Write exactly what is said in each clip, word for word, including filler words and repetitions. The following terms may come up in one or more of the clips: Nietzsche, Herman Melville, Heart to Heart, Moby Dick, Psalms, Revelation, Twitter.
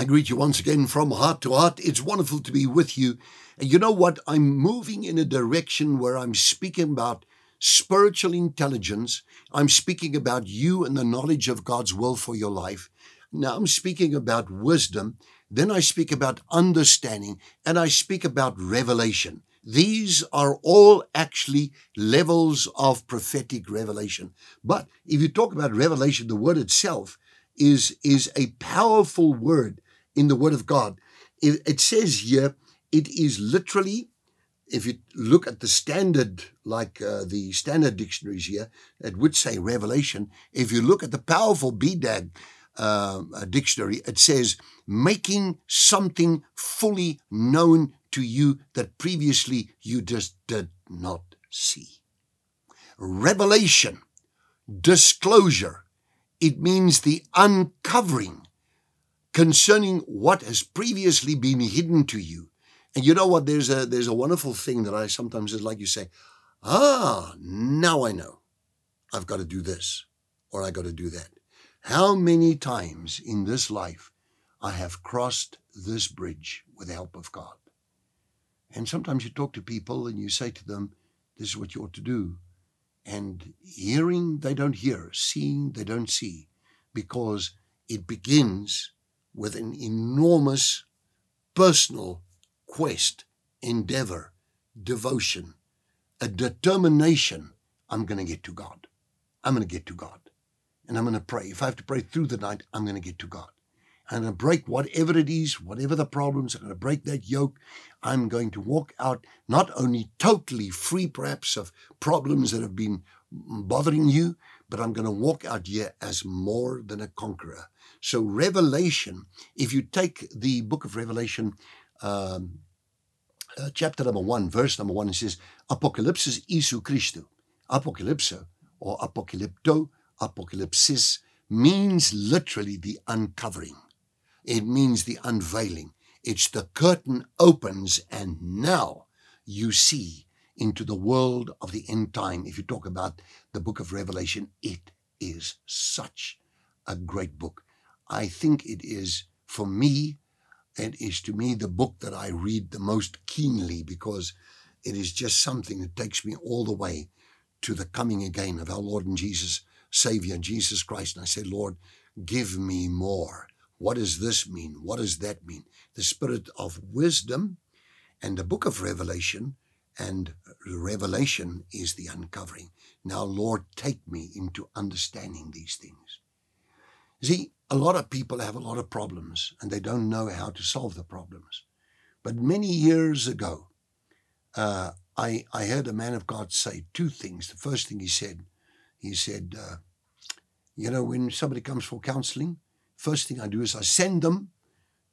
I greet you once again from Heart to Heart. It's wonderful to be with you. And you know what? I'm moving in a direction where I'm speaking about spiritual intelligence. I'm speaking about you and the knowledge of God's will for your life. Now I'm speaking about wisdom. Then I speak about understanding. And I speak about revelation. These are all actually levels of prophetic revelation. But if you talk about revelation, the word itself is, is a powerful word in the Word of God. It, it says here, it is literally, if you look at the standard, like uh, the standard dictionaries here, it would say revelation. If you look at the powerful B D A G uh, dictionary, it says making something fully known to you that previously you just did not see. Revelation, disclosure, it means the uncovering concerning what has previously been hidden to you. And you know what, there's a there's a wonderful thing that I sometimes is like you say, ah, now I know. I've got to do this or I got to do that. How many times in this life I have crossed this bridge with the help of God? And sometimes you talk to people and you say to them, this is what you ought to do. And hearing, they don't hear. Seeing, they don't see. Because it begins with an enormous personal quest, endeavor, devotion, a determination. I'm going to get to God. I'm going to get to God. And I'm going to pray. If I have to pray through the night, I'm going to get to God. I'm going to break whatever it is, whatever the problems, I'm going to break that yoke. I'm going to walk out not only totally free perhaps of problems that have been bothering you, but I'm going to walk out here as more than a conqueror. So Revelation, if you take the book of Revelation, um, uh, chapter number one, verse number one, it says, Apocalypsis Isu Christu. Apocalypso or apocalypto, apocalypsis means literally the uncovering. It means the unveiling. It's the curtain opens and now you see into the world of the end time. If you talk about the book of Revelation, it is such a great book. I think it is, for me, it is to me the book that I read the most keenly because it is just something that takes me all the way to the coming again of our Lord and Jesus, Savior, Jesus Christ. And I say, Lord, give me more. What does this mean? What does that mean? The spirit of wisdom and the book of Revelation, and Revelation is the uncovering. Now, Lord, take me into understanding these things. See, a lot of people have a lot of problems and they don't know how to solve the problems. But many years ago, uh, I, I heard a man of God say two things. The first thing he said, he said, uh, you know, when somebody comes for counseling, first thing I do is I send them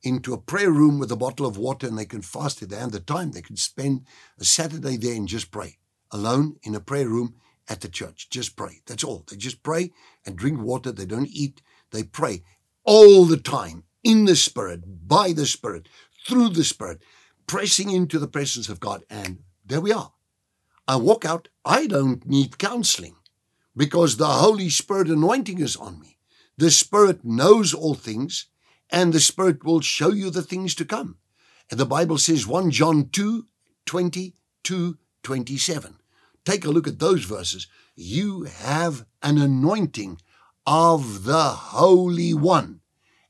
into a prayer room with a bottle of water and they can fast it. They have the time. They can spend a Saturday there and just pray alone in a prayer room at the church. Just pray. That's all. They just pray and drink water. They don't eat. They pray all the time in the Spirit, by the Spirit, through the Spirit, pressing into the presence of God. And there we are. I walk out. I don't need counseling because the Holy Spirit anointing is on me. The Spirit knows all things, and the Spirit will show you the things to come. And the Bible says First John two, twenty-two, twenty-seven. Take a look at those verses. You have an anointing of the Holy One.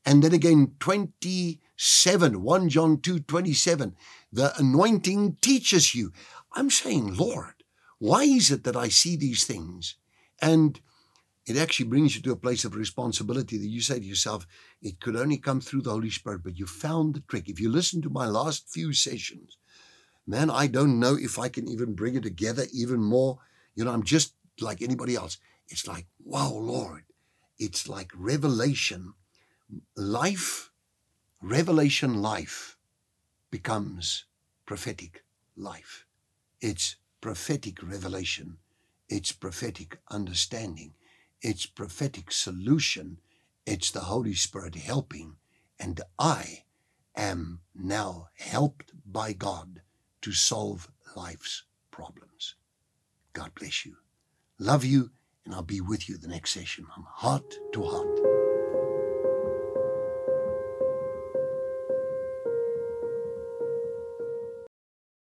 And then again, twenty-seven, First John two, twenty-seven. The anointing teaches you. I'm saying, Lord, why is it that I see these things? And it actually brings you to a place of responsibility that you say to yourself, it could only come through the Holy Spirit, but you found the trick. If you listen to my last few sessions, man, I don't know if I can even bring it together even more. You know, I'm just like anybody else. It's like, wow, Lord. It's like revelation. Life, revelation life becomes prophetic life. It's prophetic revelation. It's prophetic understanding. It's prophetic solution. It's the Holy Spirit helping. And I am now helped by God to solve life's problems. God bless you. Love you. And I'll be with you the next session on Heart to Heart.